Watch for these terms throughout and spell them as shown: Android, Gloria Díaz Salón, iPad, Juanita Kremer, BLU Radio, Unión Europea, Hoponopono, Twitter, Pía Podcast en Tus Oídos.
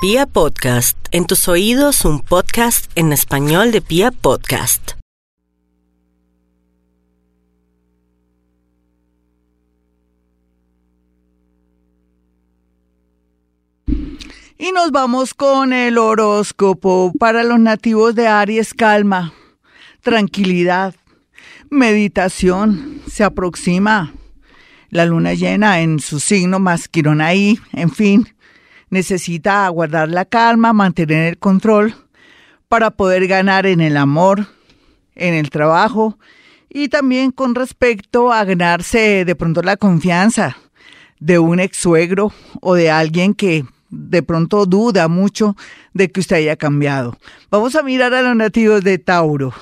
Pía Podcast en tus oídos, un podcast en español de Pía Podcast. Y nos vamos con el horóscopo para los nativos de Aries. Calma, tranquilidad, meditación. Se aproxima la luna llena en su signo más Quirón ahí, en fin. Necesita guardar la calma, mantener el control para poder ganar en el amor, en el trabajo y también con respecto a ganarse de pronto la confianza de un ex-suegro o de alguien que de pronto duda mucho de que usted haya cambiado. Vamos a mirar a los nativos de Tauro.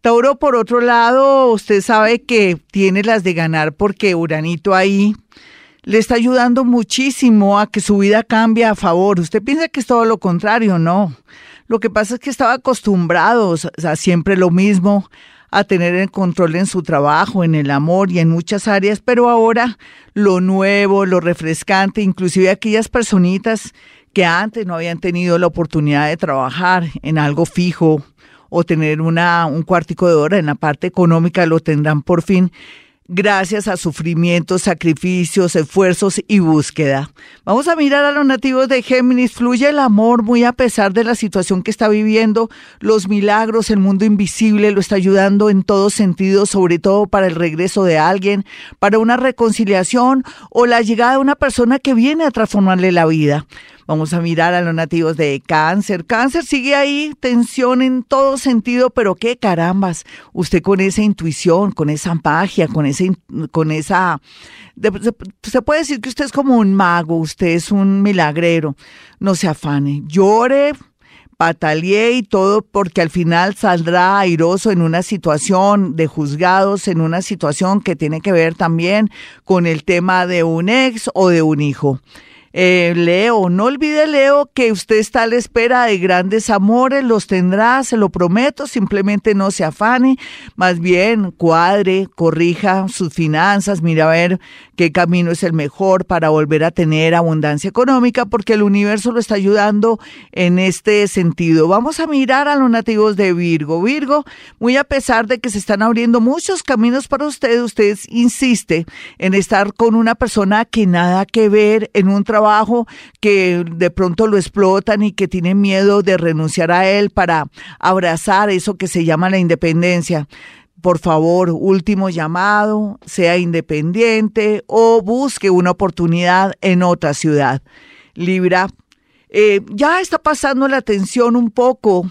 Tauro, por otro lado, usted sabe que tiene las de ganar porque Uranito ahí le está ayudando muchísimo a que su vida cambie a favor. Usted piensa que es todo lo contrario, no. Lo que pasa es que estaba acostumbrado a siempre lo mismo, a tener el control en su trabajo, en el amor y en muchas áreas, pero ahora lo nuevo, lo refrescante, inclusive aquellas personitas que antes no habían tenido la oportunidad de trabajar en algo fijo o tener un cuartico de hora en la parte económica, lo tendrán por fin, gracias a sufrimientos, sacrificios, esfuerzos y búsqueda. Vamos a mirar a los nativos de Géminis. Fluye el amor muy a pesar de la situación que está viviendo. Los milagros, el mundo invisible lo está ayudando en todo sentido, sobre todo para el regreso de alguien, para una reconciliación o la llegada de una persona que viene a transformarle la vida. Vamos a mirar a los nativos de Cáncer. Cáncer sigue ahí, tensión en todo sentido, pero qué carambas. Usted con esa intuición, con esa magia, se puede decir que usted es como un mago, usted es un milagrero. No se afane, llore, pataleé y todo, porque al final saldrá airoso en una situación de juzgados, en una situación que tiene que ver también con el tema de un ex o de un hijo. Leo, no olvide, Leo, que usted está a la espera de grandes amores, los tendrá, se lo prometo, simplemente no se afane, más bien cuadre, corrija sus finanzas, mira a ver qué camino es el mejor para volver a tener abundancia económica, porque el universo lo está ayudando en este sentido. Vamos a mirar a los nativos de Virgo. Virgo, muy a pesar de que se están abriendo muchos caminos para usted, usted insiste en estar con una persona que nada que ver, en un trabajo que de pronto lo explotan y que tiene miedo de renunciar a él para abrazar eso que se llama la independencia. Por favor, último llamado, sea independiente o busque una oportunidad en otra ciudad. Libra, ya está pasando la tensión un poco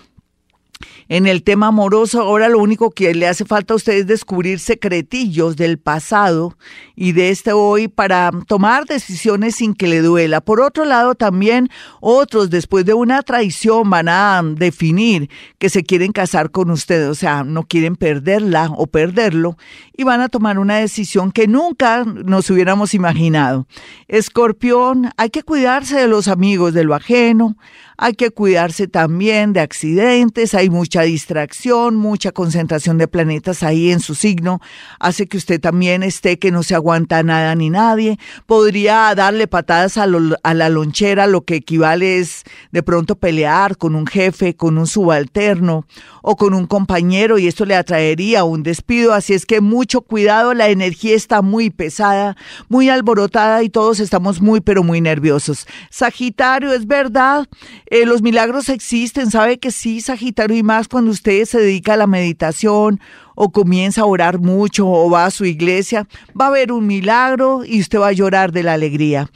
en el tema amoroso. Ahora lo único que le hace falta a usted es descubrir secretillos del pasado y de este hoy para tomar decisiones sin que le duela. Por otro lado, también otros después de una traición van a definir que se quieren casar con usted, o sea, no quieren perderla o perderlo y van a tomar una decisión que nunca nos hubiéramos imaginado. Escorpión, hay que cuidarse de los amigos, de lo ajeno, hay que cuidarse también de accidentes, hay mucha distracción, mucha concentración de planetas ahí en su signo, hace que usted también esté que no se aguanta nada ni nadie, podría darle patadas a la lonchera, lo que equivale es de pronto pelear con un jefe, con un subalterno o con un compañero y esto le atraería un despido, así es que mucho cuidado, la energía está muy pesada, muy alborotada y todos estamos muy pero muy nerviosos. Sagitario, es verdad, los milagros existen, sabe que sí, Sagitario, y más cuando usted se dedica a la meditación o comienza a orar mucho o va a su iglesia, va a haber un milagro y usted va a llorar de la alegría.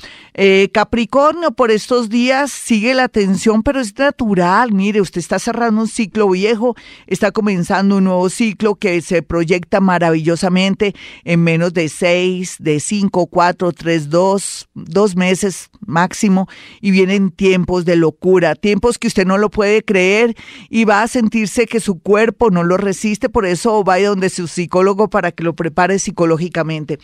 Capricornio, por estos días sigue la tensión, pero es natural. Mire, usted está cerrando un ciclo viejo, está comenzando un nuevo ciclo que se proyecta maravillosamente en menos de 6, de 5, 4, 3, 2 meses máximo y vienen tiempos de locura, tiempos que usted no lo puede creer y va a sentirse que su cuerpo no lo resiste, por eso vaya donde su psicólogo para que lo prepare psicológicamente.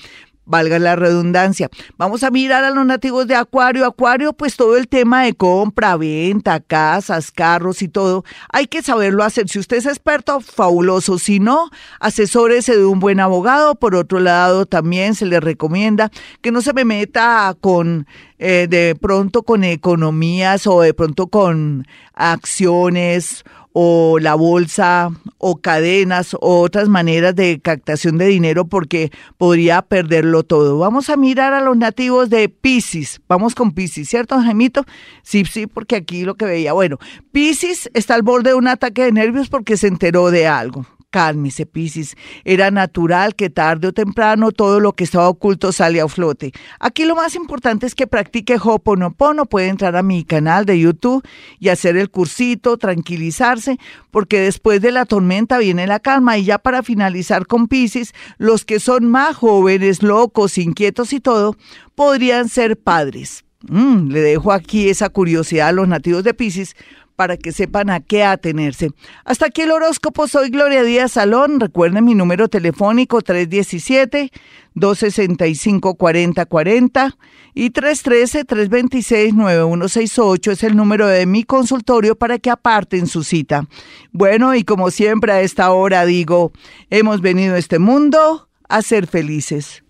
Valga la redundancia. Vamos a mirar a los nativos de Acuario. Acuario, pues todo el tema de compra, venta, casas, carros y todo, hay que saberlo hacer. Si usted es experto, fabuloso. Si no, asesórese de un buen abogado. Por otro lado, también se le recomienda que no se meta con de pronto con economías o de pronto con acciones o la bolsa o cadenas o otras maneras de captación de dinero porque podría perderlo todo. Vamos a mirar a los nativos de Piscis. Vamos con Piscis, ¿cierto, Jaimito? Sí, porque aquí lo que veía. Bueno, Piscis está al borde de un ataque de nervios porque se enteró de algo. Cálmese, Piscis. Era natural que tarde o temprano todo lo que estaba oculto sale a flote. Aquí lo más importante es que practique Hoponopono. Puede entrar a mi canal de YouTube y hacer el cursito, tranquilizarse, porque después de la tormenta viene la calma. Y ya para finalizar con Piscis, los que son más jóvenes, locos, inquietos y todo, podrían ser padres. Le dejo aquí esa curiosidad a los nativos de Piscis, para que sepan a qué atenerse. Hasta aquí el horóscopo. Soy Gloria Díaz Salón. Recuerden mi número telefónico 317-265-4040 y 313-326-9168 es el número de mi consultorio para que aparten su cita. Bueno, y como siempre a esta hora digo, hemos venido a este mundo a ser felices.